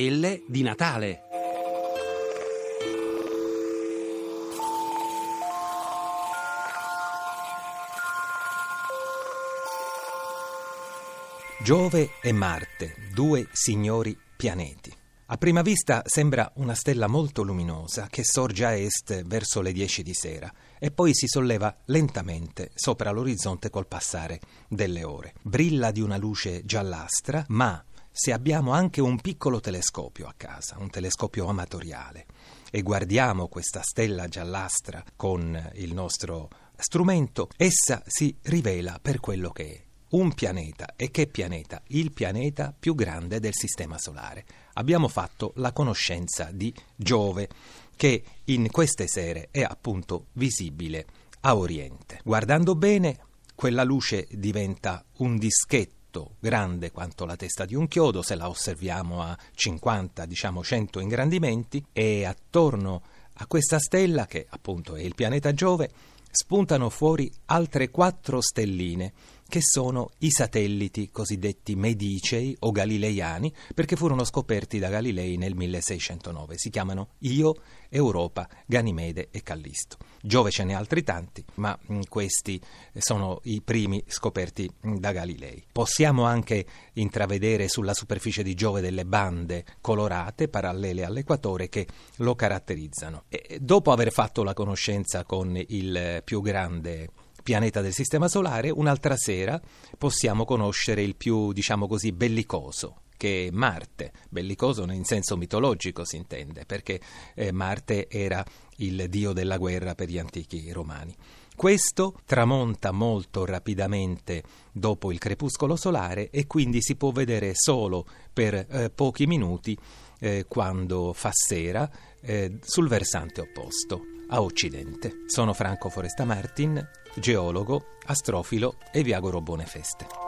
Stelle di Natale. Giove e Marte, due signori pianeti. A prima vista sembra una stella molto luminosa che sorge a est verso le 10 di sera e poi si solleva lentamente sopra l'orizzonte col passare delle ore. Brilla di una luce giallastra, ma se abbiamo anche un piccolo telescopio a casa, un telescopio amatoriale, e guardiamo questa stella giallastra con il nostro strumento, essa si rivela per quello che è. Un pianeta. E che pianeta? Il pianeta più grande del sistema solare. Abbiamo fatto la conoscenza di Giove, che in queste sere è appunto visibile a oriente. Guardando bene, quella luce diventa un dischetto grande quanto la testa di un chiodo, se la osserviamo a 50, 100 ingrandimenti, e attorno a questa stella, che appunto è il pianeta Giove, spuntano fuori altre 4 stelline che sono i satelliti cosiddetti medicei o galileiani, perché furono scoperti da Galilei nel 1609. Si chiamano Io, Europa, Ganimede e Callisto. Giove ce n'è altri tanti, ma questi sono i primi scoperti da Galilei. Possiamo anche intravedere sulla superficie di Giove delle bande colorate parallele all'equatore che lo caratterizzano. E dopo aver fatto la conoscenza con il più grande pianeta del sistema solare, un'altra sera possiamo conoscere il più, bellicoso, che è Marte. Bellicoso in senso mitologico si intende, perché Marte era il dio della guerra per gli antichi romani. Questo tramonta molto rapidamente dopo il crepuscolo solare e quindi si può vedere solo per pochi minuti quando fa sera sul versante opposto, a occidente. Sono Franco Foresta Martin, geologo, astrofilo e vi auguro buone feste.